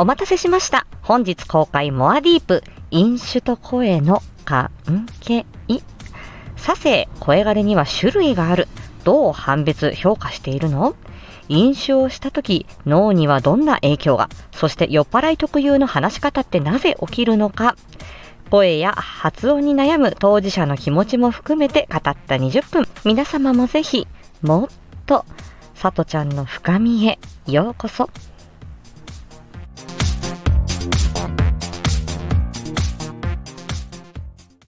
お待たせしました。本日公開モアディープ、飲酒と声の関係。させ、声枯れには種類がある。どう判別、評価しているの？飲酒をしたとき、脳にはどんな影響が？そして酔っ払い特有の話し方ってなぜ起きるのか？声や発音に悩む当事者の気持ちも含めて語った20分。皆様もぜひ、もっと、さとちゃんの深みへようこそ。